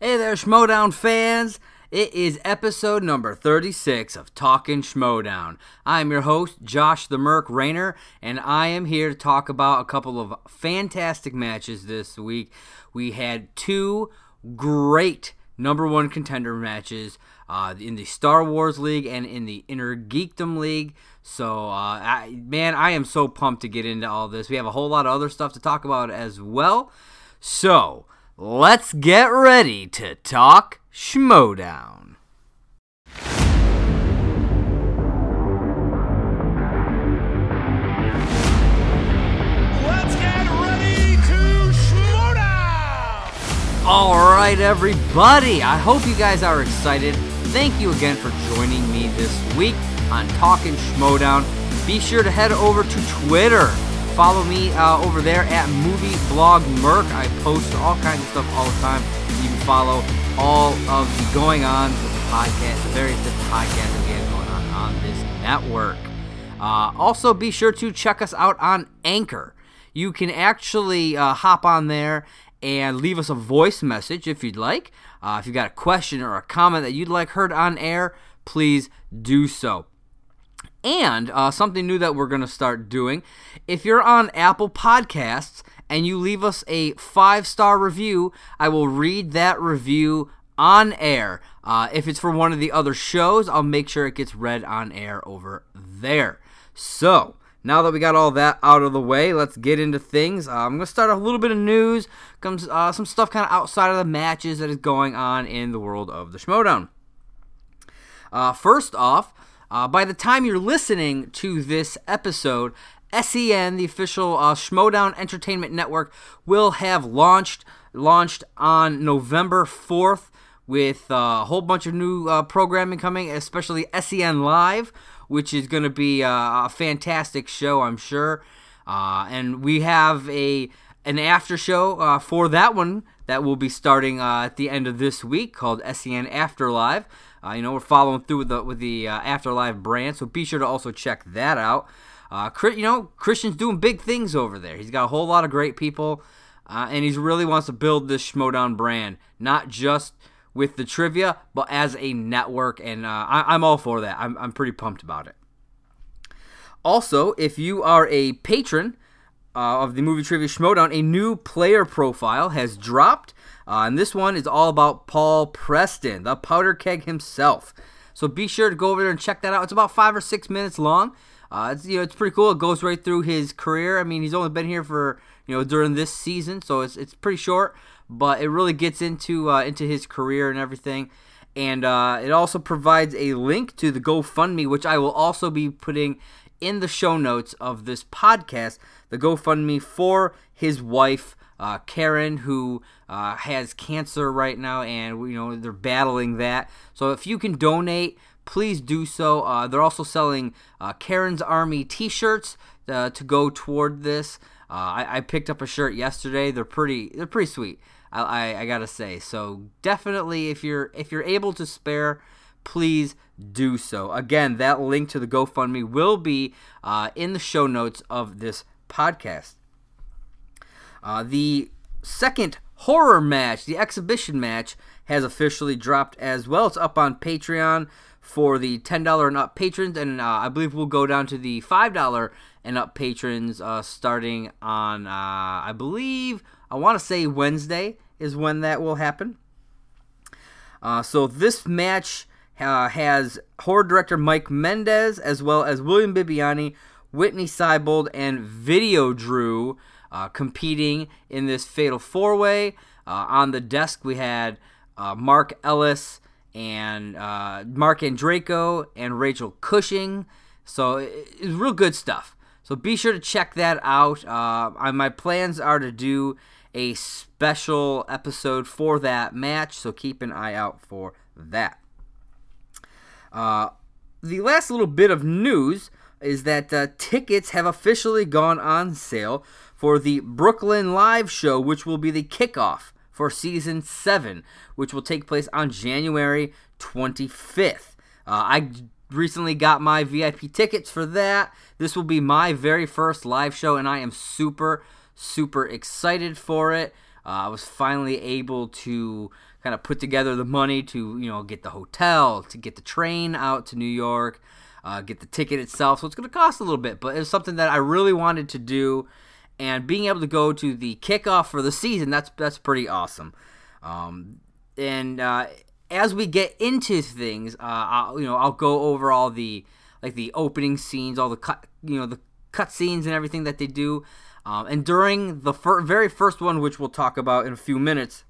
Hey there, Schmodown fans! It is episode number 36 of Talkin' Schmodown. I am your host, Josh the Merc Rainer, and I am here to talk about a couple of fantastic matches this week. We had two great number one contender matches in the Star Wars League and in the Inner Geekdom League. So, I am so pumped to get into all this. We have a whole lot of other stuff to talk about as well. So, let's get ready to talk Schmodown. Let's get ready to Schmodown! Alright everybody, I hope you guys are excited. Thank you again for joining me this week on Talkin' Schmodown. Be sure to head over to Twitter. Follow me over there at Movie Blog Merc. I post all kinds of stuff all the time. You can follow all of the going-ons with the podcast, the various different podcasts we have going on this network. Also, be sure to check us out on Anchor. You can actually hop on there and leave us a voice message if you'd like. If you've got a question or a comment that you'd like heard on air, please do so. And something new that we're going to start doing, if you're on Apple Podcasts and you leave us a 5-star review, I will read that review on air. If it's for one of the other shows, I'll make sure it gets read on air over there. So, now that we got all that out of the way, let's get into things. I'm going to start off a little bit of news, comes some stuff kind of outside of the matches that is going on in the world of the Schmodown. First off, by the time you're listening to this episode, SEN, the official Schmodown Entertainment Network, will have launched on November 4th with a whole bunch of new programming coming, especially SEN Live, which is going to be a fantastic show, I'm sure. And we have an after show for that one that will be starting at the end of this week called SEN Afterlife. We're following through with the Afterlife brand, so be sure to also check that out. Christian's doing big things over there. He's got a whole lot of great people, and he really wants to build this Schmodown brand, not just with the trivia, but as a network, and I'm all for that. I'm pretty pumped about it. Also, if you are a patron of the Movie Trivia Schmodown, a new player profile has dropped. And this one is all about Paul Preston, the powder keg himself. So be sure to go over there and check that out. It's about 5 or 6 minutes long. It's pretty cool. It goes right through his career. I mean, he's only been here for during this season, so it's pretty short. But it really gets into his career and everything. And it also provides a link to the GoFundMe, which I will also be putting in the show notes of this podcast. The GoFundMe for his wife, Karen, who has cancer right now, and they're battling that. So if you can donate, please do so. They're also selling Karen's Army T-shirts to go toward this. I picked up a shirt yesterday. They're pretty sweet. I gotta say. So definitely, if you're able to spare, please do so. Again, that link to the GoFundMe will be in the show notes of this podcast. The second horror match, the exhibition match, has officially dropped as well. It's up on Patreon for the $10 and up patrons, and I believe we'll go down to the $5 and up patrons starting on, Wednesday is when that will happen. So this match has horror director Mike Mendez, as well as William Bibiani, Whitney Seibold, and Video Drew competing in this fatal four-way. On the desk, we had Mark Ellis and Mark Andraco and Rachel Cushing. So it's real good stuff. So be sure to check that out. My plans are to do a special episode for that match, so keep an eye out for that. The last little bit of news is that tickets have officially gone on sale for the Brooklyn Live show, which will be the kickoff for Season 7, which will take place on January 25th. I recently got my VIP tickets for that. This will be my very first live show, and I am super, super excited for it. I was finally able to kind of put together the money to, you know, get the hotel, to get the train out to New York, get the ticket itself. So it's going to cost a little bit, but it was something that I really wanted to do. And being able to go to the kickoff for the season, that's pretty awesome. As we get into things, I'll go over all the opening scenes, all the cut scenes and everything that they do. And during the very first one, which we'll talk about in a few minutes,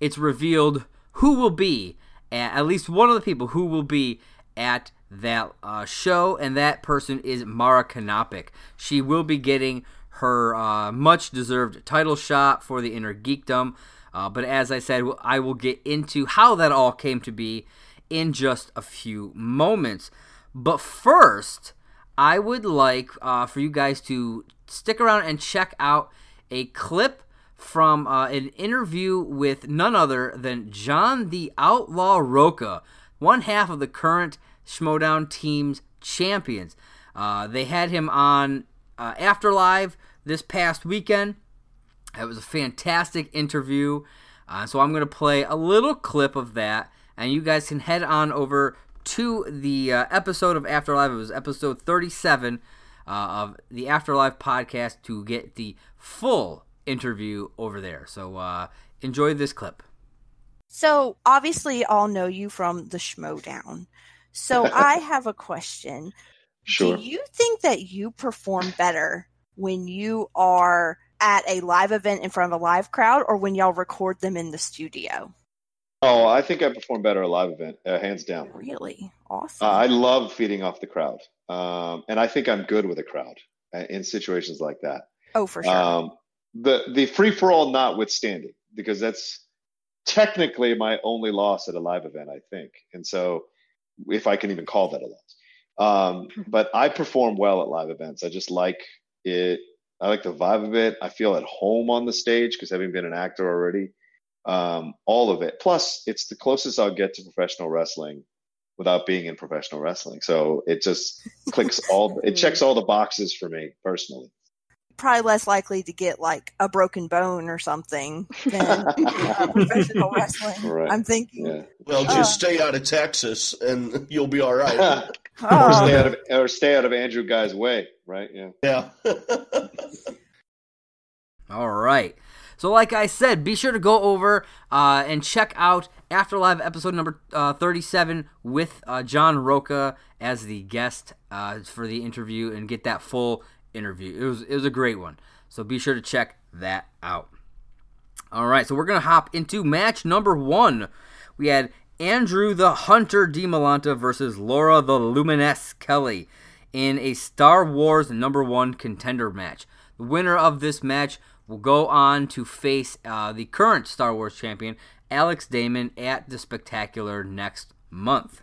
it's revealed who will be at least one of the people who will be at that show, and that person is Mara Knopic. She will be getting her much-deserved title shot for the Inner Geekdom, but as I said, I will get into how that all came to be in just a few moments. But first, I would like for you guys to stick around and check out a clip from an interview with none other than John the Outlaw Rocha, one half of the current Schmodown team's champions. They had him on Afterlive this past weekend. It was a fantastic interview. So I'm going to play a little clip of that, and you guys can head on over to the episode of Afterlive. It was episode 37 of the Afterlife podcast to get the full interview over there. So enjoy this clip. So obviously I'll know you from the Schmodown. So I have a question. Sure. Do you think that you perform better when you are at a live event in front of a live crowd or when y'all record them in the studio? Oh, I think I perform better at a live event, hands down. Really? Awesome. I love feeding off the crowd. And I think I'm good with a crowd in situations like that. Oh, for sure. The free-for-all notwithstanding, because that's technically my only loss at a live event, I think. And so, if I can even call that a loss. But I perform well at live events. I just like it. I like the vibe of it. I feel at home on the stage because having been an actor already, all of it. Plus, it's the closest I'll get to professional wrestling without being in professional wrestling. So it just clicks it checks all the boxes for me personally. Probably less likely to get like a broken bone or something than professional wrestling. Right. I'm thinking. Yeah. Well, just stay out of Texas and you'll be all right. Or stay out of Andrew Guy's way, right? Yeah. Yeah. All right. So, like I said, be sure to go over and check out Afterlife episode number 37 with John Rocha as the guest for the interview and get that full interview. It was a great one, so be sure to check that out. All right, so we're gonna hop into match number one. We had Andrew the Hunter DiMalanta versus Laura the Luminous Kelly in a Star Wars #1 contender match. The winner of this match will go on to face the current Star Wars champion Alex Damon at the Spectacular next month.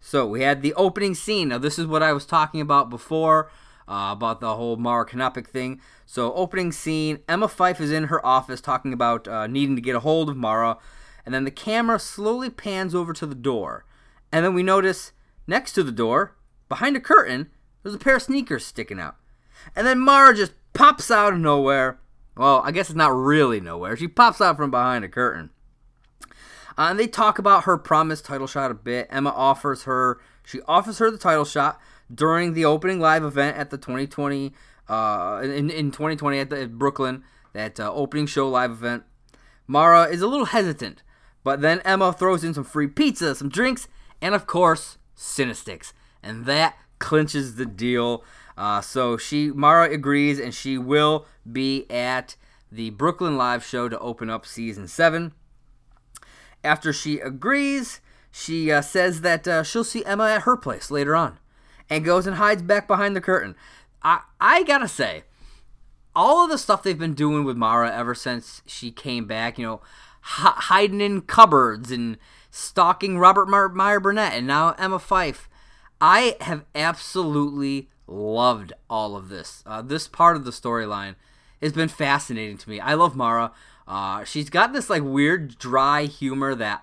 So we had the opening scene. Now this is what I was talking about before. About the whole Mara Knopic thing. So opening scene, Emma Fife is in her office talking about needing to get a hold of Mara, and then the camera slowly pans over to the door. And then we notice next to the door, behind a curtain, there's a pair of sneakers sticking out. And then Mara just pops out of nowhere. Well, I guess it's not really nowhere. She pops out from behind a curtain. And they talk about her promised title shot a bit. Emma offers her the title shot during the opening live event at the 2020, in 2020 at Brooklyn, that opening show live event. Mara is a little hesitant, but then Emma throws in some free pizza, some drinks, and of course, Cinestics. And that clinches the deal. Mara agrees, and she will be at the Brooklyn live show to open up season 7. After she agrees, she says that she'll see Emma at her place later on, and goes and hides back behind the curtain. I gotta say, all of the stuff they've been doing with Mara ever since she came back, you know, hiding in cupboards and stalking Robert Meyer Burnett and now Emma Fife, I have absolutely loved all of this. This part of the storyline has been fascinating to me. I love Mara. She's got this like weird dry humor that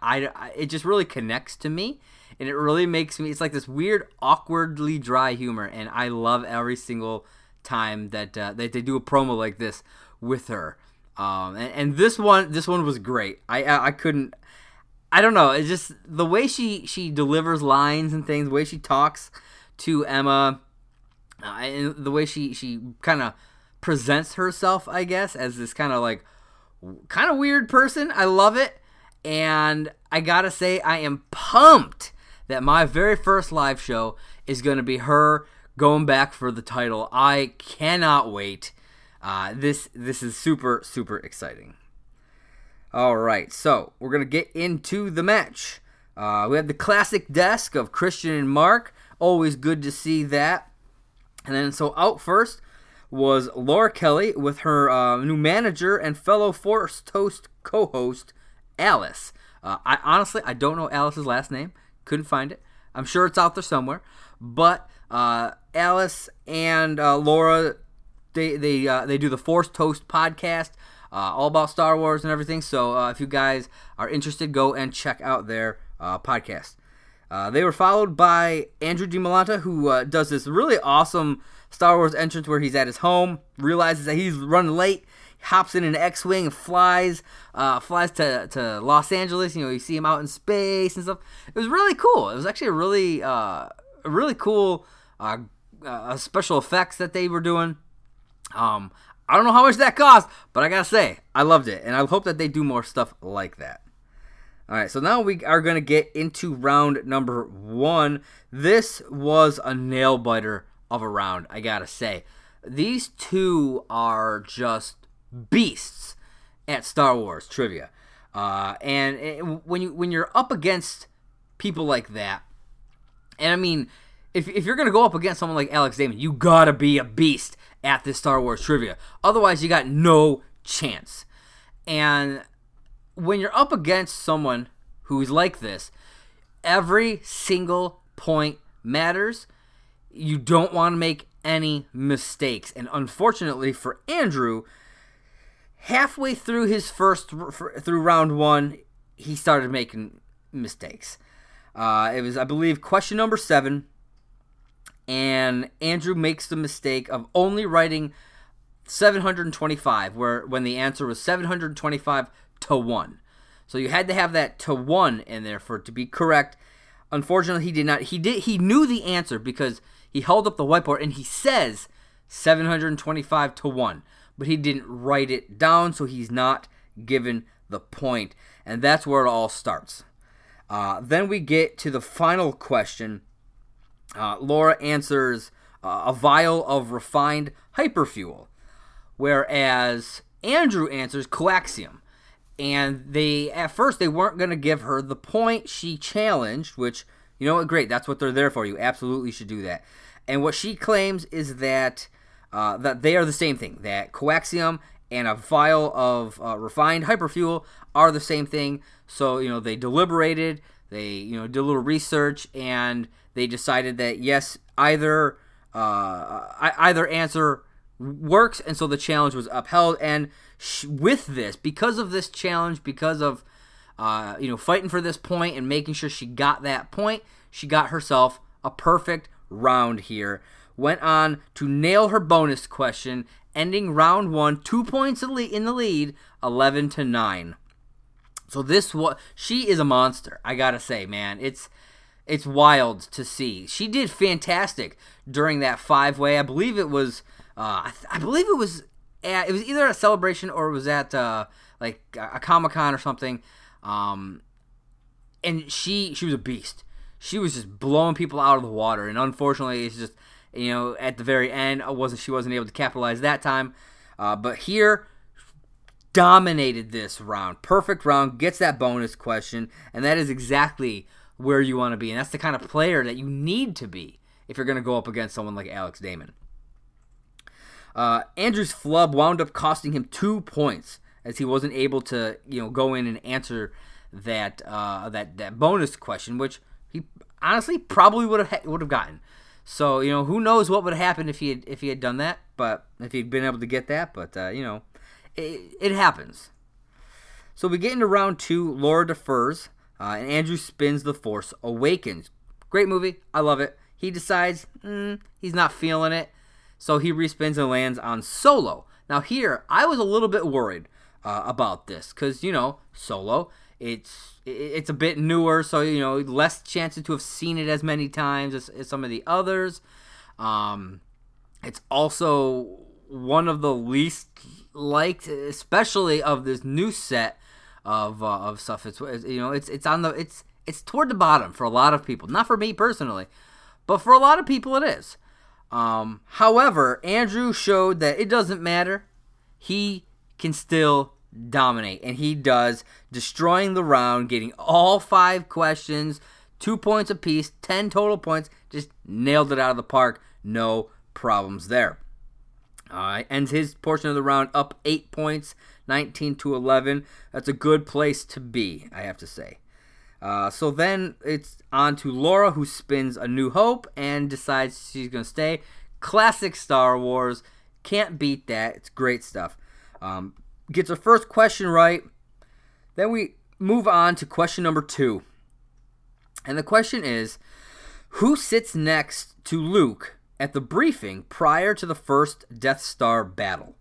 it just really connects to me. And it really makes me, it's like this weird, awkwardly dry humor. And I love every single time that they do a promo like this with her. And this one was great. I couldn't. I don't know. It's just the way she delivers lines and things, the way she talks to Emma, and the way she kind of presents herself, I guess, as this kind of weird person. I love it. And I gotta say, I am pumped that my very first live show is gonna be her going back for the title. I cannot wait. This is super, super exciting. All right, so we're going to get into the match. We had the classic desk of Christian and Mark. Always good to see that. And then so out first was Laura Kelly with her new manager and fellow Force Toast co-host, Alice. I honestly don't know Alice's last name. Couldn't find it. I'm sure it's out there somewhere. But Alice and Laura, they do the Force Toast podcast. All about Star Wars and everything, so if you guys are interested, go and check out their podcast. They were followed by Andrew DiMalanta, who does this really awesome Star Wars entrance where he's at his home, realizes that he's running late, hops in an X-Wing and flies to Los Angeles. You know, you see him out in space and stuff. It was really cool. It was actually a really cool special effects that they were doing. I don't know how much that cost, but I gotta say, I loved it, and I hope that they do more stuff like that. All right, so now we are gonna get into round number one. This was a nail biter of a round, I gotta say. These two are just beasts at Star Wars trivia, and when you're up against people like that, and I mean, if you're gonna go up against someone like Alex Damon, you gotta be a beast at this Star Wars trivia. Otherwise, you got no chance. And when you're up against someone who's like this, every single point matters. You don't want to make any mistakes. And unfortunately for Andrew, halfway through his through round one, he started making mistakes. It was, I believe, question number 7. And Andrew makes the mistake of only writing 725, when the answer was 725-1. So you had to have that to 1 in there for it to be correct. Unfortunately, he did not. He knew the answer because he held up the whiteboard and he says 725-1, but he didn't write it down, so he's not given the point. And that's where it all starts. Then we get to the final question. Laura answers a vial of refined hyperfuel, whereas Andrew answers coaxium. And at first they weren't going to give her the point she challenged, which, you know what, great, that's what they're there for. You absolutely should do that. And what she claims is that they are the same thing, that coaxium and a vial of refined hyperfuel are the same thing. So, you know, they deliberated, they, you know, did a little research, and they decided that yes, either answer works, and so the challenge was upheld. And because of you know, fighting for this point and making sure she got that point, she got herself a perfect round here. Went on to nail her bonus question, ending round one, 2 points in the lead, 11-9. So she is a monster. I gotta say, man, It's wild to see. She did fantastic during that five-way. I believe it was. It was either at a celebration or it was at like a Comic-Con or something. And she was a beast. She was just blowing people out of the water. And unfortunately, it's just, you know, at the very end, she wasn't able to capitalize that time. But here, dominated this round. Perfect round. Gets that bonus question, and that is exactly where you want to be, and that's the kind of player that you need to be if you're going to go up against someone like Alex Damon. Andrew's flub wound up costing him 2 points, as he wasn't able to, you know, go in and answer that bonus question, which he honestly probably would have gotten. So, you know, who knows what would have happened if he had done that, but if he'd been able to get that, but you know, it happens. So we get into round two. Laura defers. And Andrew spins The Force Awakens. Great movie. I love it. He decides he's not feeling it, so he respins and lands on Solo. Now here, I was a little bit worried about this, because, you know, Solo, it's a bit newer, so, you know, less chances to have seen it as many times as some of the others. It's also one of the least liked, especially of this new set of stuff. It's, you know, it's on the, it's toward the bottom for a lot of people. Not for me personally, but for a lot of people it is. However, Andrew showed that it doesn't matter. He can still dominate, and he does, destroying the round, getting all 5 questions, 2 points apiece, 10 total points. Just nailed it out of the park. No problems there. Ends his portion of the round up 8 points, 19-11. That's a good place to be, I have to say. So then it's on to Laura, who spins A New Hope and decides she's going to stay. Classic Star Wars. Can't beat that. It's great stuff. Gets her first question right. Then we move on to question number 2. And the question is, who sits next to Luke at the briefing prior to the first Death Star battle?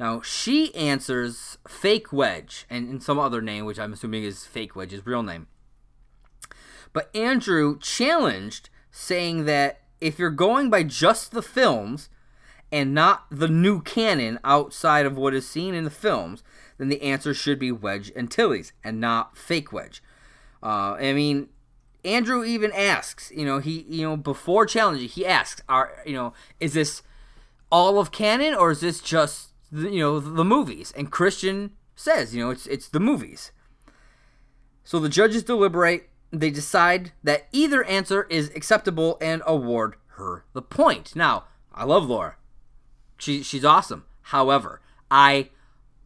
Now, she answers Fake Wedge and some other name, which I'm assuming is Fake Wedge's real name. But Andrew challenged, saying that if you're going by just the films and not the new canon outside of what is seen in the films, then the answer should be Wedge Antilles and not Fake Wedge. I mean, Andrew even asks, you know, before challenging, he asks, is this all of canon or is this just, the movies? And Christian says, it's the movies. So the judges deliberate. They decide that either answer is acceptable and award her the point. Now, I love Laura. She's awesome. However, I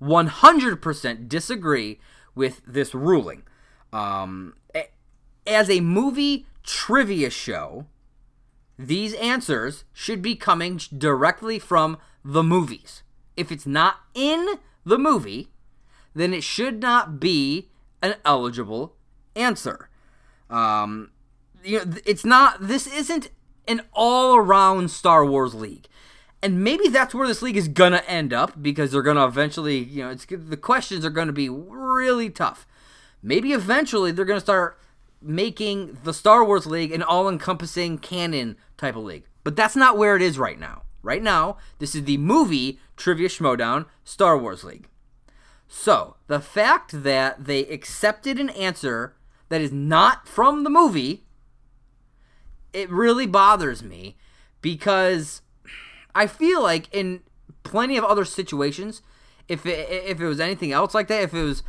100% disagree with this ruling. As a movie trivia show, these answers should be coming directly from the movies. If it's not in the movie, then it should not be an eligible answer. This isn't an all-around Star Wars league. And maybe that's where this league is going to end up, because they're going to eventually, the questions are going to be really tough. Maybe eventually they're going to start making the Star Wars league an all-encompassing canon type of league. But that's not where it is right now. Right now, this is the movie Trivia Schmodown Star Wars League. So, the fact that they accepted an answer that is not from the movie, it really bothers me, because I feel like in plenty of other situations, if it was anything else like that, if it was,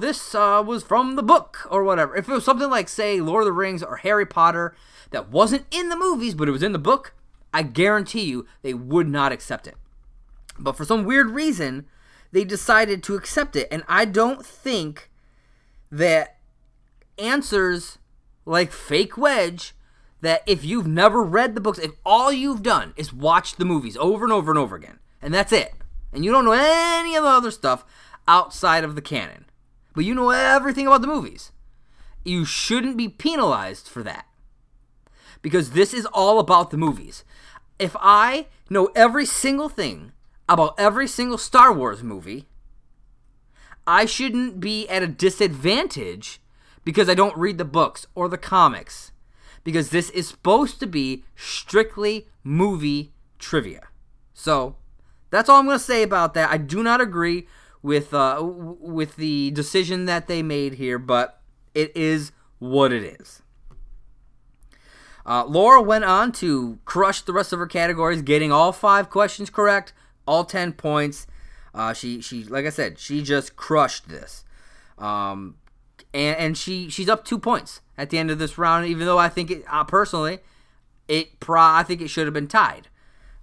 this was from the book or whatever, if it was something like, say, Lord of the Rings or Harry Potter that wasn't in the movies but it was in the book, I guarantee you they would not accept it. But for some weird reason, they decided to accept it, and I don't think that answers like Fake Wedge, that if you've never read the books, if all you've done is watch the movies over and over and over again, and that's it, and you don't know any of the other stuff outside of the canon, but you know everything about the movies, you shouldn't be penalized for that, because this is all about the movies. If I know every single thing about every single Star Wars movie, I shouldn't be at a disadvantage because I don't read the books or the comics, because this is supposed to be strictly movie trivia. So that's all I'm going to say about that. I do not agree with the decision that they made here, but it is what it is. Laura went on to crush the rest of her categories, getting all 5 questions correct, all 10 points. She like I said, she just crushed this. And she's up 2 points at the end of this round, even though I think I think it should have been tied.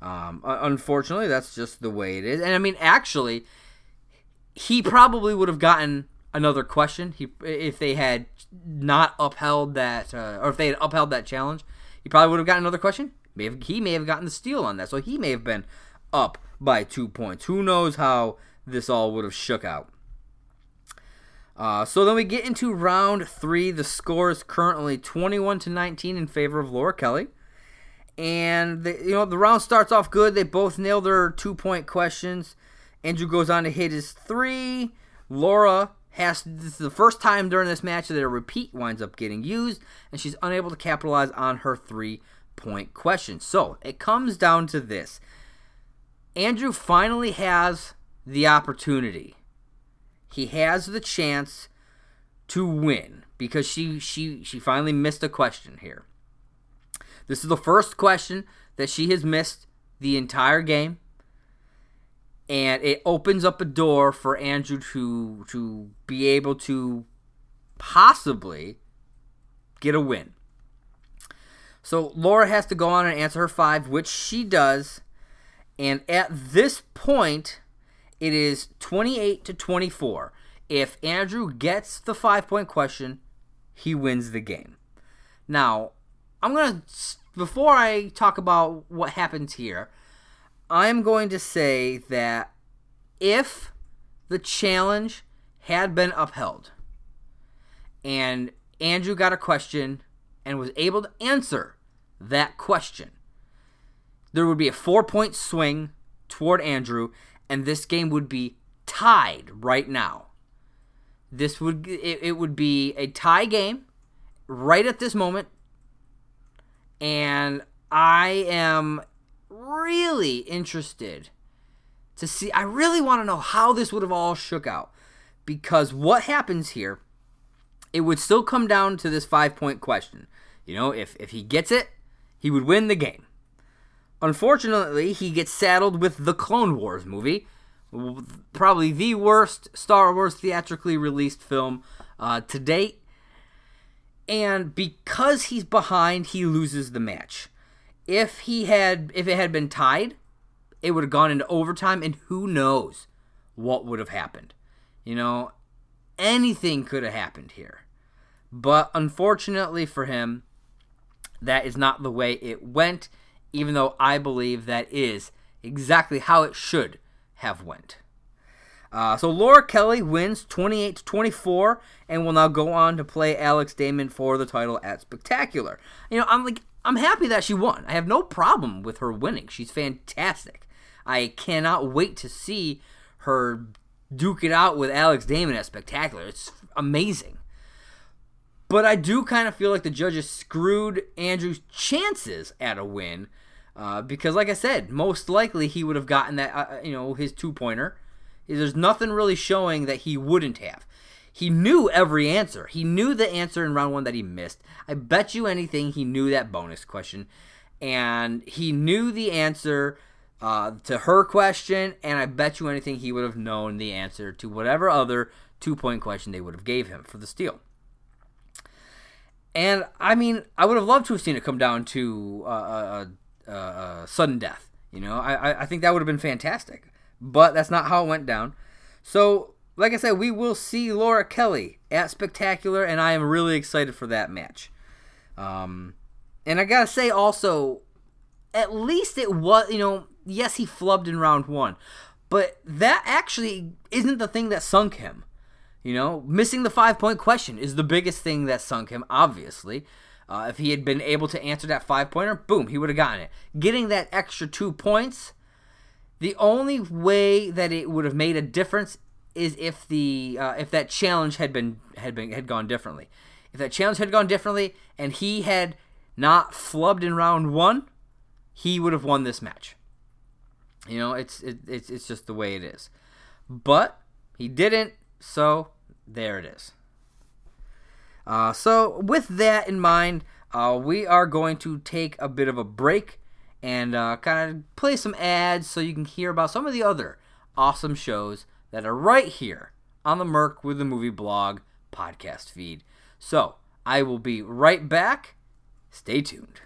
Unfortunately, that's just the way it is. And I mean, actually, he probably would have gotten another question if they had not upheld that, or if they had upheld that challenge, he probably would have gotten another question. He may have gotten the steal on that, so he may have been up by 2 points. Who knows how this all would have shook out. So then we get into round 3. The score is currently 21-19 in favor of Laura Kelly. And the round starts off good. They both nailed their 2-point questions. Andrew goes on to hit his three. Laura has, this is the first time during this match that a repeat winds up getting used, and she's unable to capitalize on her three-point question. So it comes down to this. Andrew finally has the opportunity. He has the chance to win because she finally missed a question here. This is the first question that she has missed the entire game. And it opens up a door for Andrew to be able to possibly get a win. So Laura has to go on and answer her five, which she does. And at this point, it is 28 to 24. If Andrew gets the five-point question, he wins the game. Now, I'm going to, before I talk about what happens here, I'm going to say that if the challenge had been upheld and Andrew got a question and was able to answer that question, there would be a 4-point swing toward Andrew, and this game would be tied right now. This would it would be a tie game right at this moment, and I am really interested to see. I really want to know how this would have all shook out, because what happens here, it would still come down to this 5-point question. You know, if he gets it, he would win the game. Unfortunately, he gets saddled with the Clone Wars movie, probably the worst Star Wars theatrically released film to date. And because he's behind, he loses the match. If it had been tied, it would have gone into overtime, and who knows what would have happened. You know, anything could have happened here. But unfortunately for him, that is not the way it went, even though I believe that is exactly how it should have went. So Laura Kelly wins 28-24 and will now go on to play Alex Damon for the title at Spectacular. You know, I'm happy that she won. I have no problem with her winning. She's fantastic. I cannot wait to see her duke it out with Alex Damon at Spectacular. It's amazing. But I do kind of feel like the judges screwed Andrew's chances at a win because, like I said, most likely he would have gotten that, his two-pointer. There's nothing really showing that he wouldn't have. He knew every answer. He knew the answer in round one that he missed. I bet you anything he knew that bonus question. And he knew the answer to her question, and I bet you anything he would have known the answer to whatever other two-point question they would have gave him for the steal. And, I mean, I would have loved to have seen it come down to sudden death. You know, I think that would have been fantastic. But that's not how it went down. So, like I said, we will see Laura Kelly at Spectacular, and I am really excited for that match. And I gotta say also, at least it was, yes, he flubbed in round one, but that actually isn't the thing that sunk him. Missing the 5-point question is the biggest thing that sunk him, obviously. If he had been able to answer that 5-pointer, boom, he would have gotten it. Getting that extra 2 points, the only way that it would have made a difference is if the if that challenge had gone differently. If that challenge had gone differently and he had not flubbed in round one, he would have won this match. It's just the way it is. But he didn't, so there it is. So with that in mind, we are going to take a bit of a break and kind of play some ads so you can hear about some of the other awesome shows that are right here on the Merc with the Movie Blog podcast feed. So, I will be right back. Stay tuned.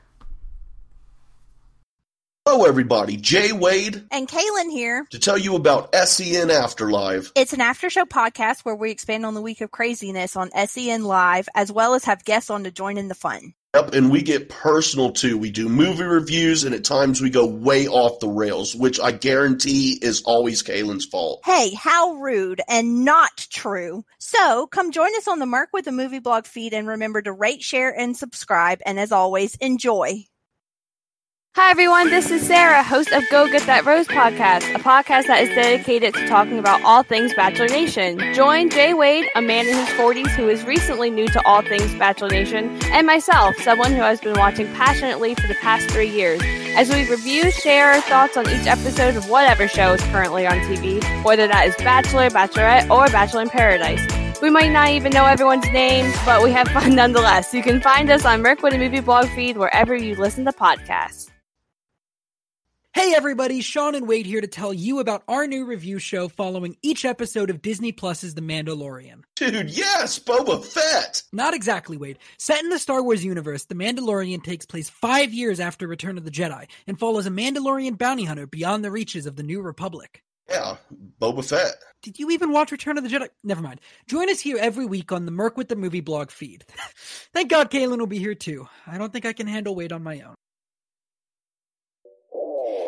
Hello, everybody. Jay Wade and Kaylin here to tell you about SEN Afterlife. It's an after-show podcast where we expand on the week of craziness on SEN Live, as well as have guests on to join in the fun. Yep, and we get personal, too. We do movie reviews, and at times we go way off the rails, which I guarantee is always Kaylin's fault. Hey, how rude and not true. So, come join us on the Merc with the Movie Blog feed, and remember to rate, share, and subscribe, and as always, enjoy. Hi, everyone. This is Sarah, host of Go Get That Rose podcast, a podcast that is dedicated to talking about all things Bachelor Nation. Join Jay Wade, a man in his 40s who is recently new to all things Bachelor Nation, and myself, someone who has been watching passionately for the past 3 years, as we review, share our thoughts on each episode of whatever show is currently on TV, whether that is Bachelor, Bachelorette, or Bachelor in Paradise. We might not even know everyone's names, but we have fun nonetheless. You can find us on Merkwood and Movie Blog feed wherever you listen to podcasts. Hey everybody, Sean and Wade here to tell you about our new review show following each episode of Disney Plus's The Mandalorian. Dude, yes, Boba Fett! Not exactly, Wade. Set in the Star Wars universe, The Mandalorian takes place 5 years after Return of the Jedi and follows a Mandalorian bounty hunter beyond the reaches of the New Republic. Yeah, Boba Fett. Did you even watch Return of the Jedi? Never mind. Join us here every week on the Merc with the Movie Blog feed. Thank God Kaylin will be here too. I don't think I can handle Wade on my own.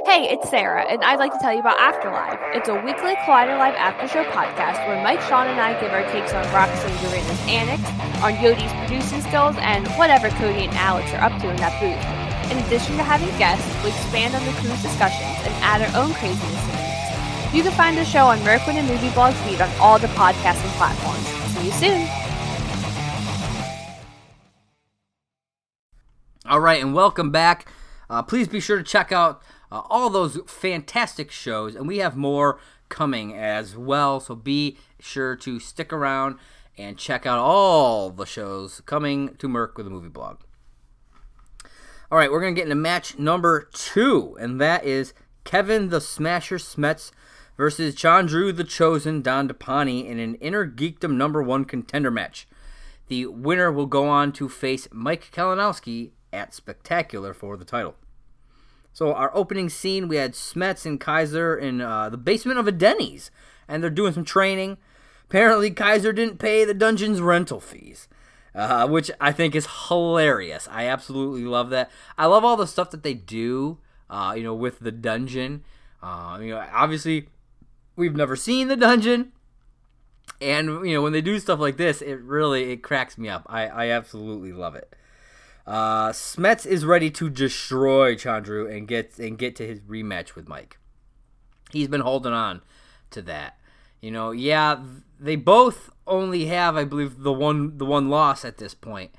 Hey, it's Sarah, and I'd like to tell you about Afterlife. It's a weekly Collider Live after-show podcast where Mike, Sean, and I give our takes on Roxy and Uranus Annex, on Yodi's producing skills, and whatever Cody and Alex are up to in that booth. In addition to having guests, we expand on the crew's discussions and add our own craziness to it. You can find the show on Merkwin and Movie Blog feed on all the podcasting platforms. See you soon! All right, and welcome back. Please be sure to check out all those fantastic shows, and we have more coming as well, so be sure to stick around and check out all the shows coming to Merc with a Movie Blog. All right, we're going to get into match number 2, and that is Kevin the Smasher Smets versus Chandru the Chosen Don Depani in an Inner Geekdom number 1 contender match. The winner will go on to face Mike Kalinowski at Spectacular for the title. So our opening scene, we had Smets and Kaiser in the basement of a Denny's, and they're doing some training. Apparently, Kaiser didn't pay the dungeon's rental fees, which I think is hilarious. I absolutely love that. I love all the stuff that they do, with the dungeon. Obviously, we've never seen the dungeon, and when they do stuff like this, it really cracks me up. I absolutely love it. Smets is ready to destroy Chandru and get to his rematch with Mike. He's been holding on to that. They both only have, I believe, the one loss at this point.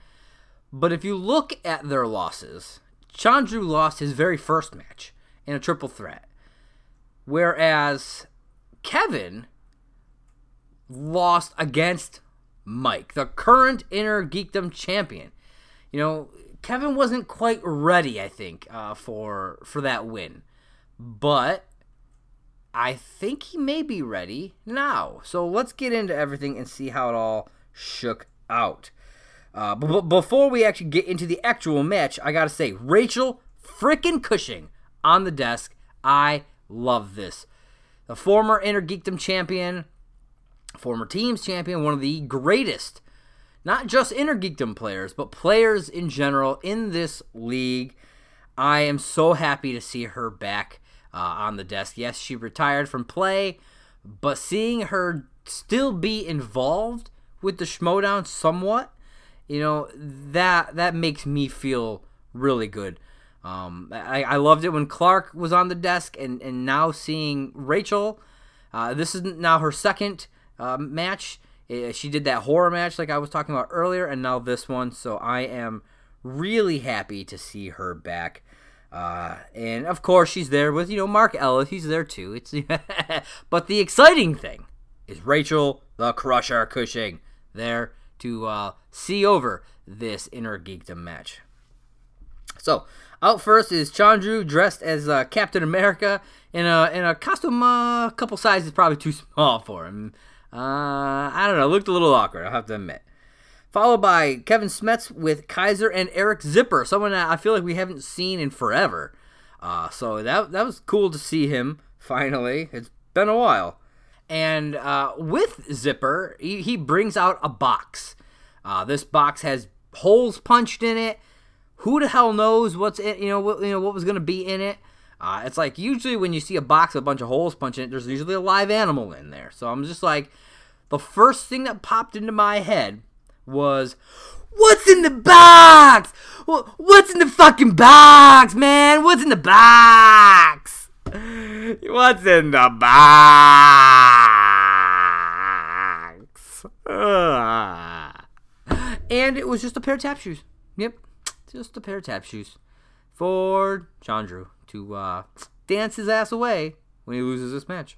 But if you look at their losses, Chandru lost his very first match in a triple threat, whereas Kevin lost against Mike, the current Inner Geekdom champion. Kevin wasn't quite ready, I think, for that win. But I think he may be ready now. So let's get into everything and see how it all shook out. But before we actually get into the actual match, I got to say, Rachel frickin' Cushing on the desk. I love this. The former Inner Geekdom champion, former teams champion, one of the greatest not just Inner Geekdom players, but players in general in this league. I am so happy to see her back on the desk. Yes, she retired from play, but seeing her still be involved with the Schmodown somewhat, that makes me feel really good. I loved it when Clark was on the desk, and now seeing Rachel. This is now her second match. She did that horror match like I was talking about earlier, and now this one, so I am really happy to see her back. And, of course, she's there with, Mark Ellis. He's there, too. But the exciting thing is Rachel the Crusher Cushing there to see over this Inner Geekdom match. So, out first is Chandru dressed as Captain America in a costume a couple sizes probably too small for him. I don't know. Looked a little awkward, I'll have to admit. Followed by Kevin Smets with Kaiser and Eric Zipper, someone I feel like we haven't seen in forever. So that was cool to see him finally. It's been a while. And with Zipper, he brings out a box. This box has holes punched in it. Who the hell knows what's in? What was going to be in it. It's like usually when you see a box with a bunch of holes punched in it, there's usually a live animal in there. So I'm just like, the first thing that popped into my head was, what's in the box? What's in the fucking box, man? What's in the box? What's in the box? And it was just a pair of tap shoes. Yep, just a pair of tap shoes for Chandru to dance his ass away when he loses this match.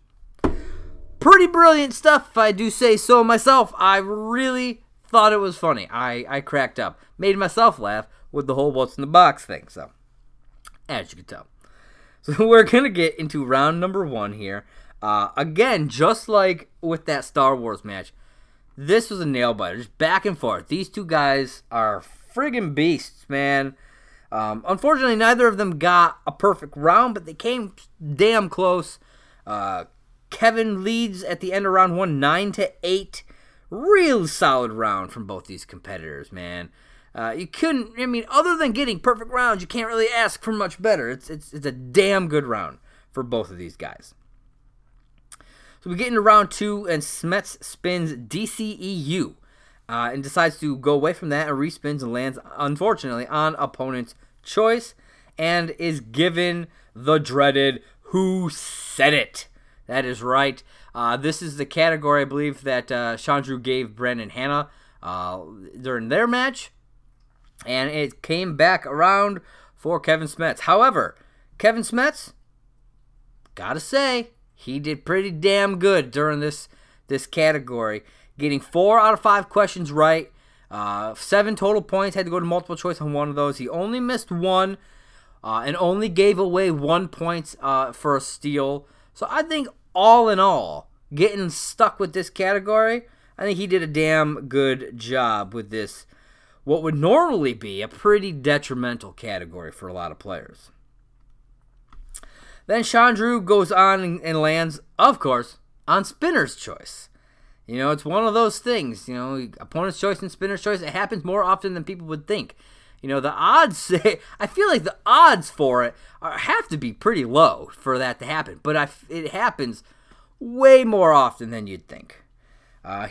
Pretty brilliant stuff, if I do say so myself. I really thought it was funny. I cracked up. Made myself laugh with the whole what's in the box thing. So, as you can tell. So we're going to get into round number one here. Again, just like with that Star Wars match, this was a nail-biter. Just back and forth. These two guys are friggin' beasts, man. Unfortunately, neither of them got a perfect round, but they came damn close. Kevin leads at the end of round one, 9-8. Real solid round from both these competitors, man. You couldn't, I mean, other than getting perfect rounds, you can't really ask for much better. It's a damn good round for both of these guys. So we get into round two, and Smets spins DCEU and decides to go away from that and respins and lands, unfortunately, on opponent's choice and is given the dreaded Who Said It? That is right. This is the category, I believe, that Chandru gave Bren and Hannah during their match. And it came back around for Kevin Smets. However, Kevin Smets, gotta say, he did pretty damn good during this category. Getting 4 out of 5 questions right. 7 total points. Had to go to multiple choice on one of those. He only missed one and only gave away 1 point for a steal. So I think all in all, getting stuck with this category, I think he did a damn good job with this, what would normally be a pretty detrimental category for a lot of players. Then Chandru goes on and lands, of course, on spinner's choice. You know, it's one of those things, you know, opponent's choice and spinner's choice, it happens more often than people would think. You know, the odds say, I feel like the odds for it have to be pretty low for that to happen. But it happens way more often than you'd think.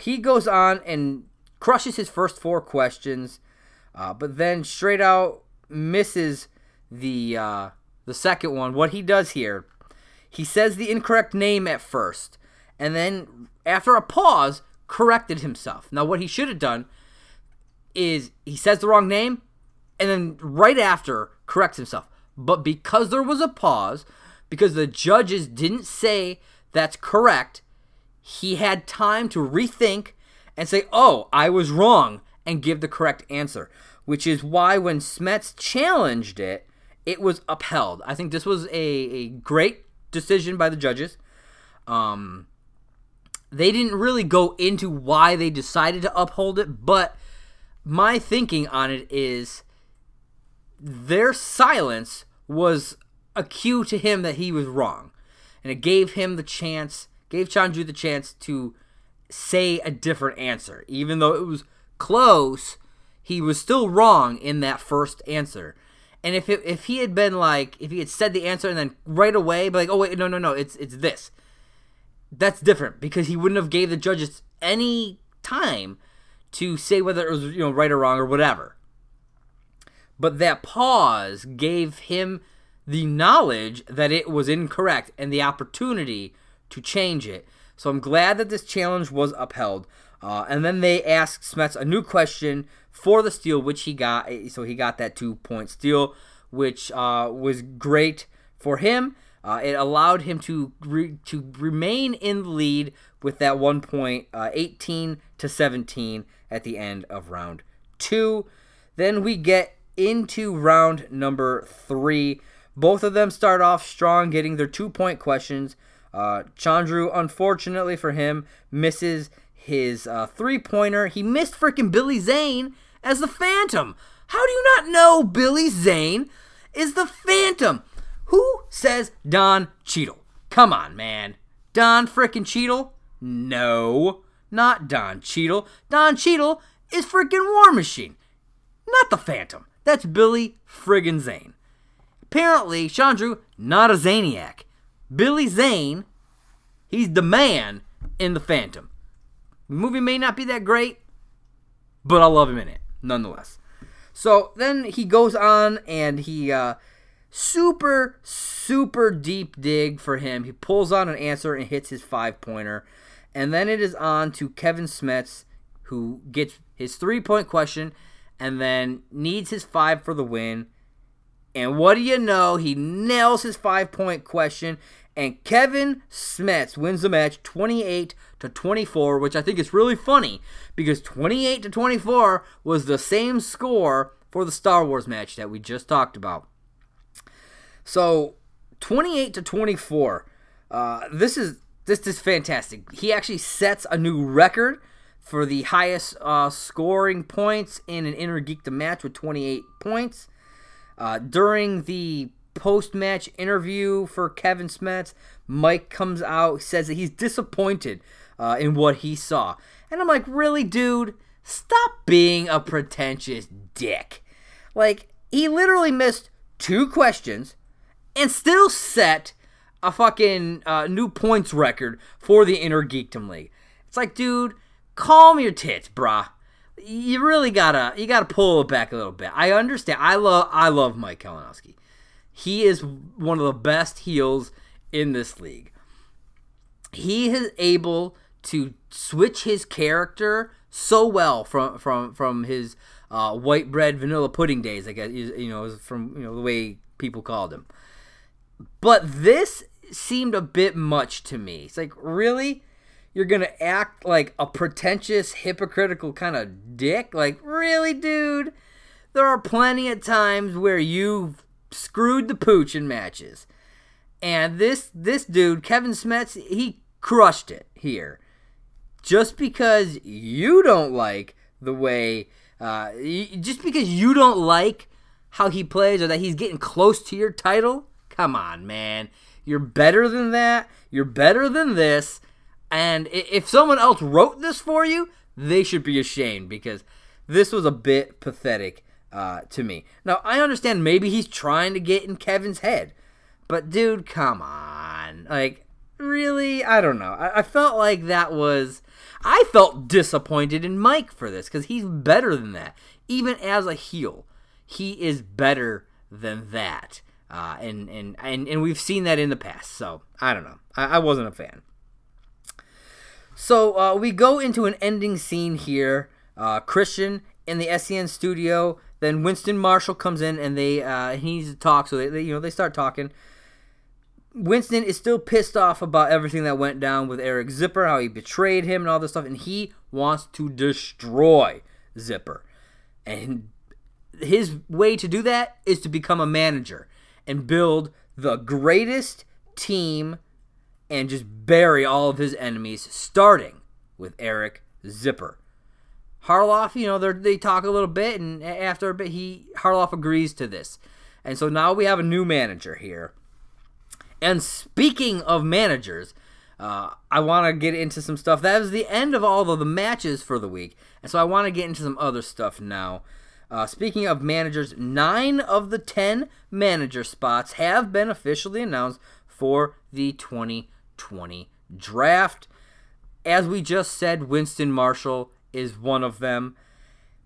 He goes on and crushes his first 4 questions, but then straight out misses the second one. What he does here, he says the incorrect name at first, and then after a pause, corrected himself. Now, what he should have done is he says the wrong name, and then right after, corrects himself. But because there was a pause, because the judges didn't say that's correct, he had time to rethink and say, oh, I was wrong, and give the correct answer. Which is why when Smets challenged it, it was upheld. I think this was a great decision by the judges. They didn't really go into why they decided to uphold it, but my thinking on it is, their silence was a cue to him that he was wrong. And it gave him the chance, gave Chandru the chance to say a different answer. Even though it was close, he was still wrong in that first answer. And if he had been like, if he had said the answer and then right away, be like, oh wait, no, it's this. That's different, because he wouldn't have gave the judges any time to say whether it was, you know, right or wrong or whatever. But that pause gave him the knowledge that it was incorrect and the opportunity to change it. So I'm glad that this challenge was upheld. And then they asked Smets a new question for the steal, which he got. So he got that 2-point steal, which was great for him. It allowed him to remain in the lead with that 1 point, 18-17 at the end of round 2. Then we get into round number 3. Both of them start off strong, getting their 2-point questions. Chandru, unfortunately for him, misses his 3-pointer. He missed freaking Billy Zane as the Phantom. How do you not know Billy Zane is the Phantom? Who says Don Cheadle? Come on, man. Don freaking Cheadle? No, not Don Cheadle. Don Cheadle is freaking War Machine, not the Phantom. That's Billy friggin' Zane. Apparently, Chandru, not a Zaniac. Billy Zane, he's the man in the Phantom. The movie may not be that great, but I love him in it, nonetheless. So then he goes on and he, super, super deep dig for him. He pulls out an answer and hits his five-pointer. And then it is on to Kevin Smets, who gets his three-point question and then needs his five for the win. And what do you know? He nails his five-point question, and Kevin Smets wins the match 28-24, which I think is really funny because 28-24 was the same score for the Star Wars match that we just talked about. So 28-24, this is fantastic. He actually sets a new record for the highest scoring points in an Intergeekdom match with 28 points. During the post-match interview for Kevin Smets, Mike comes out, says that he's disappointed in what he saw. And I'm like, really, dude? Stop being a pretentious dick. Like, he literally missed two questions and still set a fucking new points record for the Intergeekdom League. It's like, dude, calm your tits, brah. You really gotta pull it back a little bit. I understand. I love Mike Kalinowski. He is one of the best heels in this league. He is able to switch his character so well from his white bread vanilla pudding days. I guess from the way people called him. But this seemed a bit much to me. It's like, really? You're going to act like a pretentious, hypocritical kind of dick? Like, really, dude? There are plenty of times where you've screwed the pooch in matches. And this dude, Kevin Smets, he crushed it here. Just because you don't like the way... just because you don't like how he plays or that he's getting close to your title? Come on, man. You're better than that. You're better than this. And if someone else wrote this for you, they should be ashamed because this was a bit pathetic to me. Now, I understand maybe he's trying to get in Kevin's head, but dude, come on. Like, really? I don't know. I felt like I felt disappointed in Mike for this because he's better than that. Even as a heel, he is better than that. And we've seen that in the past, so I don't know. I wasn't a fan. So we go into an ending scene here. Christian in the SEN studio. Then Winston Marshall comes in and he needs to talk. So they start talking. Winston is still pissed off about everything that went down with Eric Zipper, how he betrayed him and all this stuff, and he wants to destroy Zipper. And his way to do that is to become a manager and build the greatest team and just bury all of his enemies, starting with Eric Zipper. Harloff, they talk a little bit, and after a bit, Harloff agrees to this. And so now we have a new manager here. And speaking of managers, I want to get into some stuff. That was the end of all of the matches for the week, and so I want to get into some other stuff now. Speaking of managers, 9 of the 10 manager spots have been officially announced for the 2020 draft. As we just said, Winston Marshall is one of them.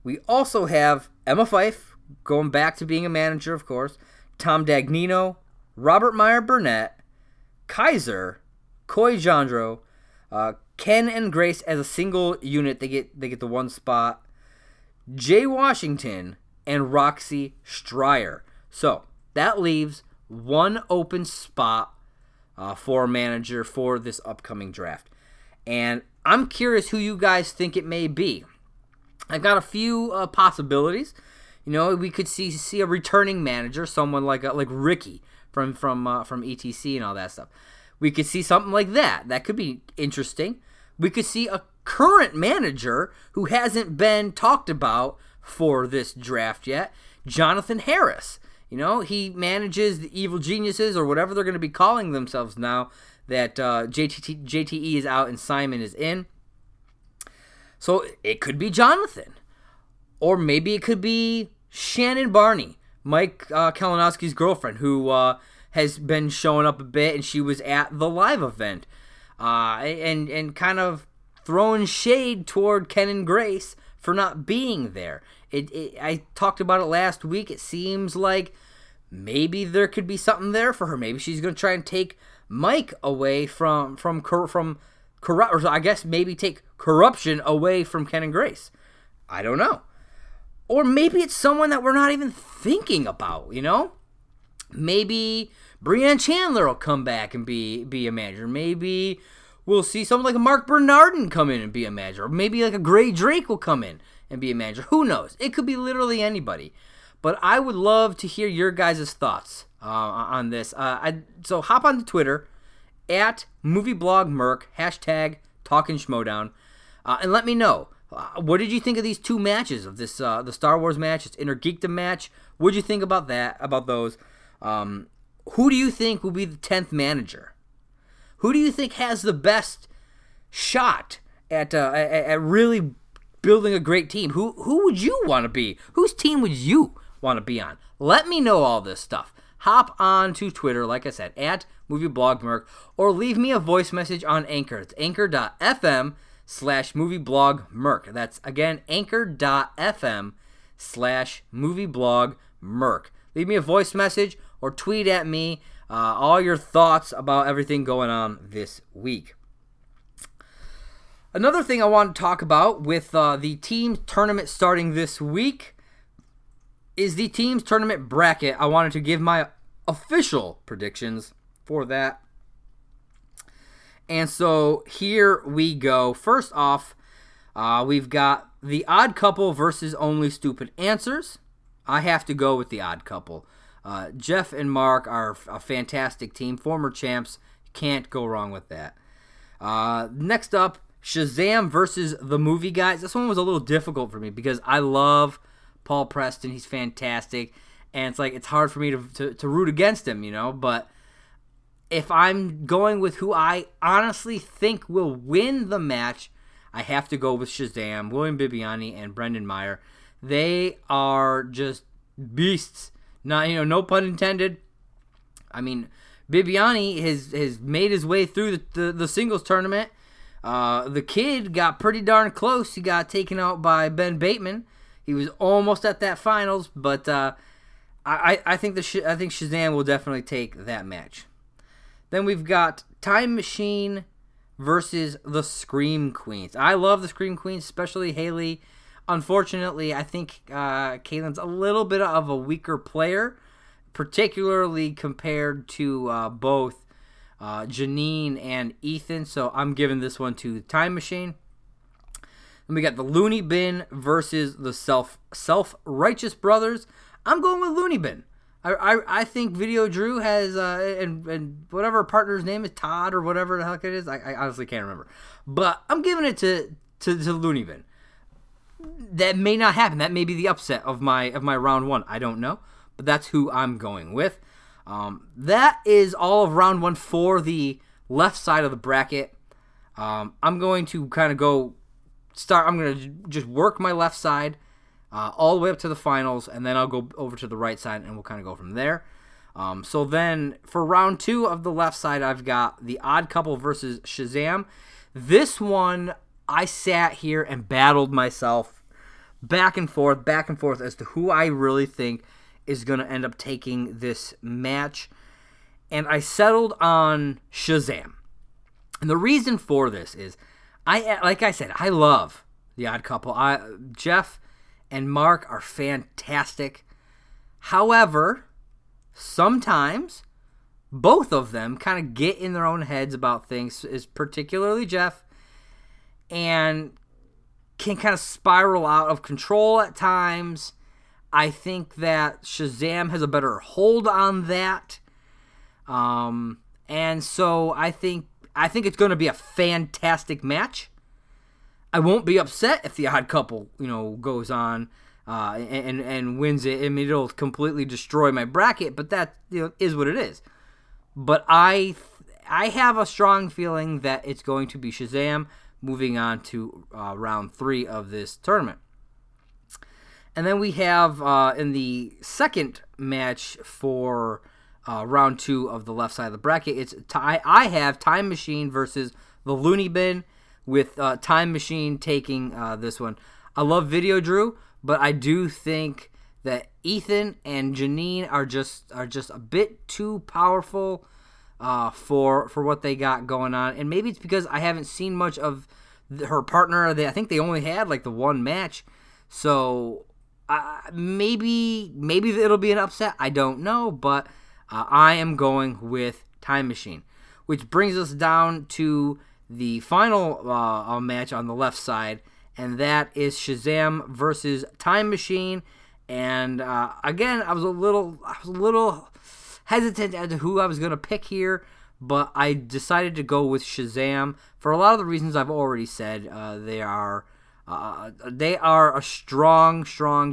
We also have Emma Fife, going back to being a manager, of course, Tom Dagnino, Robert Meyer Burnett, Kaiser, Koi Chandru, Ken and Grace as a single unit. They get the one spot. Jay Washington and Roxy Stryer. So that leaves one open spot for a manager for this upcoming draft. And I'm curious who you guys think it may be. I've got a few possibilities. We could see a returning manager, someone like Ricky from ETC and all that stuff. We could see something like that. That could be interesting. We could see a current manager who hasn't been talked about for this draft yet, Jonathan Harris. He manages the Evil Geniuses or whatever they're going to be calling themselves now that JTE is out and Simon is in. So it could be Jonathan. Or maybe it could be Shannon Barney, Mike Kalinowski's girlfriend, who has been showing up a bit, and she was at the live event and kind of throwing shade toward Ken and Grace for not being there. I talked about it last week. It seems like maybe there could be something there for her. Maybe she's going to try and take Mike away from corrupt, or I guess maybe take corruption away from Ken and Grace. I don't know. Or maybe it's someone that we're not even thinking about, you know? Maybe Breanne Chandler will come back and be a manager. Maybe we'll see someone like a Mark Bernardin come in and be a manager. Or maybe like a Gray Drake will come in and be a manager. Who knows? It could be literally anybody. But I would love to hear your guys' thoughts on this. So hop on to Twitter, @MovieBlogMerc, #TalkinSchmodown, and let me know. What did you think of these two matches, of this the Star Wars match, this Intergeekdom match? What did you think about that, about those? Who do you think will be the 10th manager? Who do you think has the best shot at really building a great team? Who would you want to be? Whose team would you want to be on? Let me know all this stuff. Hop on to Twitter, like I said, @MovieBlogMerc, or leave me a voice message on Anchor. It's anchor.fm/movieblogmerc. That's, again, anchor.fm/movieblogmerc. Leave me a voice message or tweet at me all your thoughts about everything going on this week. Another thing I want to talk about with the teams tournament starting this week is the teams tournament bracket. I wanted to give my official predictions for that. And so here we go. First off, we've got the Odd Couple versus Only Stupid Answers. I have to go with the Odd Couple. Jeff and Mark are a fantastic team, former champs. Can't go wrong with that. Next up, Shazam versus The Movie Guys. This one was a little difficult for me because I love Paul Preston. He's fantastic, and it's like it's hard for me to root against him, you know, but if I'm going with who I honestly think will win the match, I have to go with Shazam, William Bibiani, and Brendan Meyer. They are just beasts. Not, you know, no pun intended. I mean, Bibiani has made his way through the singles tournament. The kid got pretty darn close. He got taken out by Ben Bateman. He was almost at that finals, but I think Shazam will definitely take that match. Then we've got Time Machine versus the Scream Queens. I love the Scream Queens, especially Haley. Unfortunately, I think Kaylin's a little bit of a weaker player, particularly compared to both Janine and Ethan. So I'm giving this one to Time Machine. Then we got the Looney Bin versus the Self-Righteous Brothers. I'm going with Looney Bin. I think Video Drew has, and whatever partner's name is, Todd or whatever the heck it is, I honestly can't remember. But I'm giving it to Looney Bin. That may not happen. That may be the upset of my round one. I don't know. But that's who I'm going with. That is all of round one for the left side of the bracket. I'm going to kind of I'm going to just work my left side all the way up to the finals, and then I'll go over to the right side, and we'll kind of go from there. So then for round two of the left side, I've got the Odd Couple versus Shazam. This one, I sat here and battled myself back and forth as to who I really think is going to end up taking this match. And I settled on Shazam. And the reason for this is, like I said, I love the Odd Couple. Jeff and Mark are fantastic. However, sometimes both of them kind of get in their own heads about things, is particularly Jeff, and can kind of spiral out of control at times. I think that Shazam has a better hold on that. And so I think it's going to be a fantastic match. I won't be upset if the Odd Couple, you know, goes on and wins it. I mean, it'll completely destroy my bracket, but that, you know, is what it is. But I have a strong feeling that it's going to be Shazam moving on to round three of this tournament. And then we have in the second match for round two of the left side of the bracket, I have Time Machine versus the Looney Bin, with Time Machine taking this one. I love Video Drew, but I do think that Ethan and Janine are just a bit too powerful for what they got going on. And maybe it's because I haven't seen much of her partner. I think they only had like the one match. So maybe it'll be an upset. I don't know, but I am going with Time Machine, which brings us down to the final match on the left side, and that is Shazam versus Time Machine. And again, I was a little hesitant as to who I was going to pick here, but I decided to go with Shazam for a lot of the reasons I've already said. They are a strong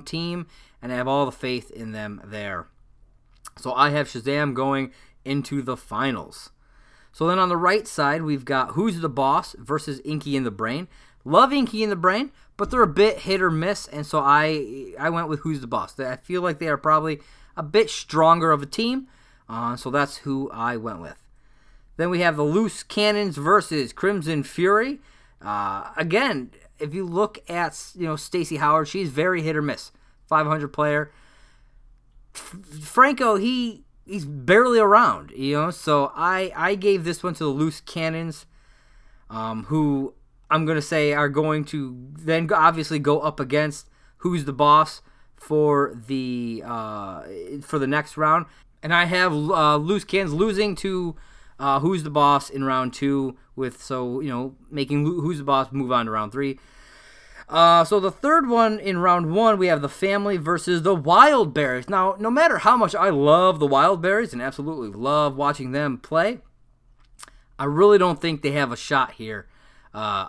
team, and I have all the faith in them there. So I have Shazam going into the finals. So then on the right side, we've got Who's the Boss versus Inky and the Brain. Love Inky and the Brain, but they're a bit hit or miss, and so I went with Who's the Boss. I feel like they are probably a bit stronger of a team, so that's who I went with. Then we have the Loose Cannons versus Crimson Fury. Again, if you look at Stacey Howard, she's very hit or miss, 500 player. Franco, he's barely around, so I gave this one to the Loose Cannons, who I'm going to say are going to then obviously go up against Who's the Boss for the next round. And I have Loose Cannons losing to Who's the Boss in round two, making Who's the Boss move on to round three. So the third one in round one, we have the Family versus the Wild Berries. Now, no matter how much I love the Wild Berries and absolutely love watching them play, I really don't think they have a shot here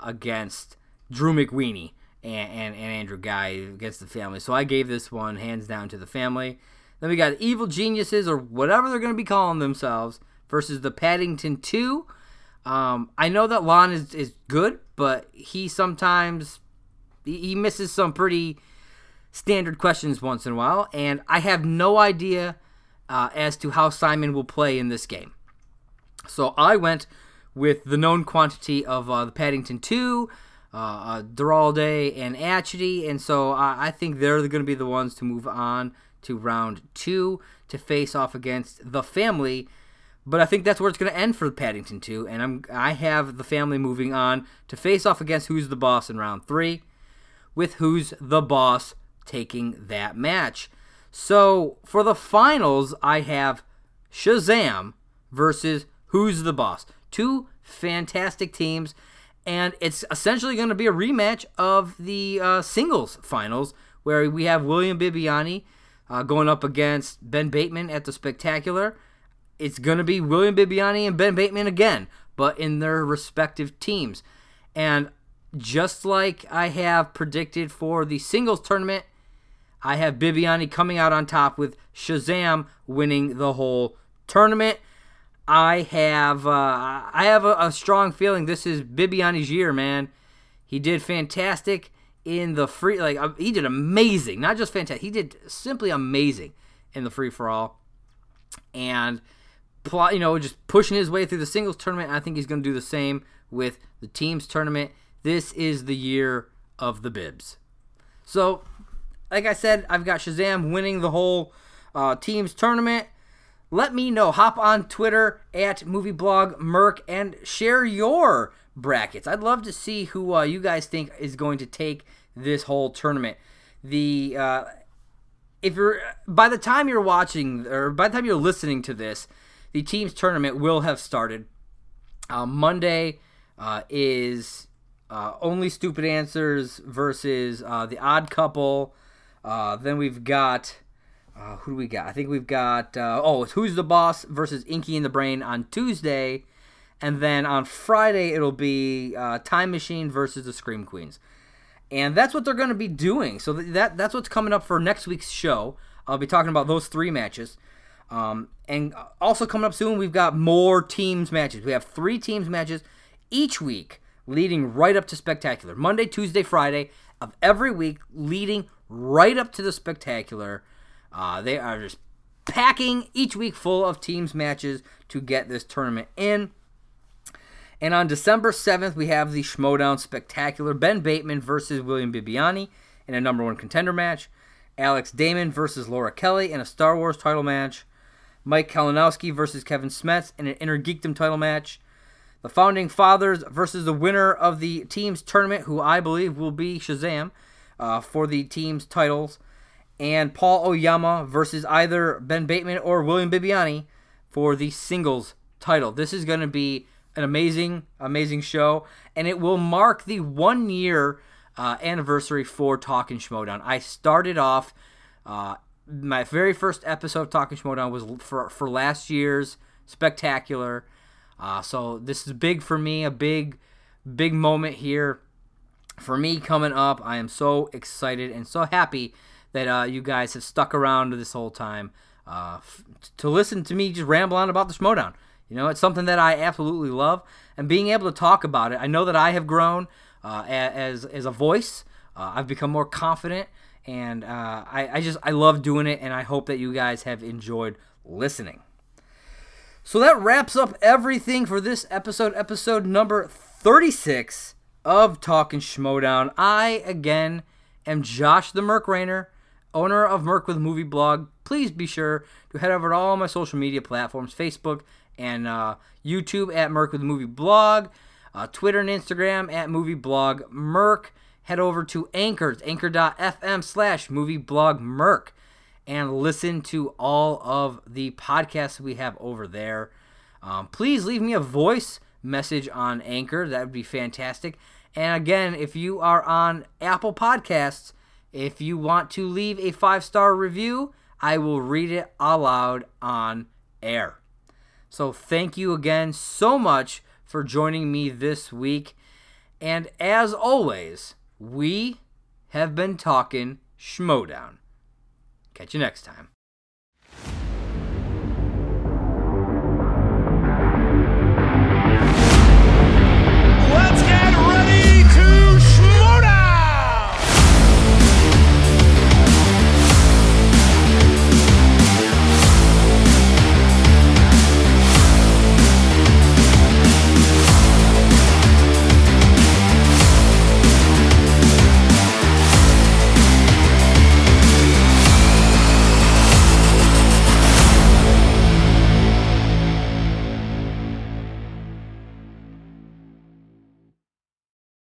against Drew McWeeny and Andrew Guy against the Family. So I gave this one hands down to the Family. Then we got Evil Geniuses, or whatever they're going to be calling themselves, versus the Paddington 2. I know that Lon is good, but he sometimes... he misses some pretty standard questions once in a while, and I have no idea as to how Simon will play in this game. So I went with the known quantity of the Paddington 2, Duralde, and Achety, and so I think they're going to be the ones to move on to round 2 to face off against the Family. But I think that's where it's going to end for the Paddington 2, and I have the Family moving on to face off against Who's the Boss in round 3. With Who's the Boss taking that match. So, for the finals, I have Shazam versus Who's the Boss. Two fantastic teams, and it's essentially going to be a rematch of the singles finals, where we have William Bibiani going up against Ben Bateman at the Spectacular. It's going to be William Bibiani and Ben Bateman again, but in their respective teams. And just like I have predicted for the singles tournament, I have Bibiani coming out on top with Shazam winning the whole tournament. I have a strong feeling this is Bibiani's year, man. He did fantastic in the free, he did amazing, not just fantastic. He did simply amazing in the free for all, and just pushing his way through the singles tournament. I think he's going to do the same with the teams tournament. This is the year of the Bibs. So, like I said, I've got Shazam winning the whole teams tournament. Let me know. Hop on Twitter @MovieBlogMerc and share your brackets. I'd love to see who you guys think is going to take this whole tournament. By the time you're listening to this, the teams tournament will have started. Monday is. Only Stupid Answers versus The Odd Couple. Then we've got... who do we got? I think we've got... it's Who's the Boss versus Inky and the Brain on Tuesday. And then on Friday, it'll be Time Machine versus the Scream Queens. And that's what they're going to be doing. So that's what's coming up for next week's show. I'll be talking about those three matches. And also coming up soon, we've got more teams matches. We have three teams matches each week, leading right up to Spectacular. Monday, Tuesday, Friday of every week, leading right up to the Spectacular. They are just packing each week full of teams matches to get this tournament in. And on December 7th, we have the Schmodown Spectacular. Ben Bateman versus William Bibiani. in a number one contender match, Alex Damon versus Laura Kelly in a Star Wars title match, Mike Kalinowski versus Kevin Smets in an Inner Geekdom title match, the Founding Fathers versus the winner of the team's tournament, who I believe will be Shazam, for the team's titles, and Paul Oyama versus either Ben Bateman or William Bibiani for the singles title. This is going to be an amazing, amazing show, and it will mark the 1 year anniversary for Talkin' Schmodown. I started off, my very first episode of Talkin' Schmodown was for last year's Spectacular, so this is big for me, a big, big moment here for me coming up. I am so excited and so happy that you guys have stuck around this whole time to listen to me just ramble on about the Schmodown. You know, it's something that I absolutely love, and being able to talk about it, I know that I have grown as a voice. I've become more confident, and I love doing it, and I hope that you guys have enjoyed listening. So that wraps up everything for this episode number 36 of Talkin' Schmodown. I, again, am Josh the Merc Rainer, owner of Merc with Movie Blog. Please be sure to head over to all my social media platforms, Facebook and YouTube at Merc with Movie Blog, Twitter and Instagram at Movie Blog Merc. Head over to anchor.fm/Movie Blog Merc. and listen to all of the podcasts we have over there. Please leave me a voice message on Anchor. That would be fantastic. And again, if you are on Apple Podcasts, if you want to leave a 5-star review, I will read it aloud on air. So thank you again so much for joining me this week. And as always, we have been talking Schmodown. Catch you next time.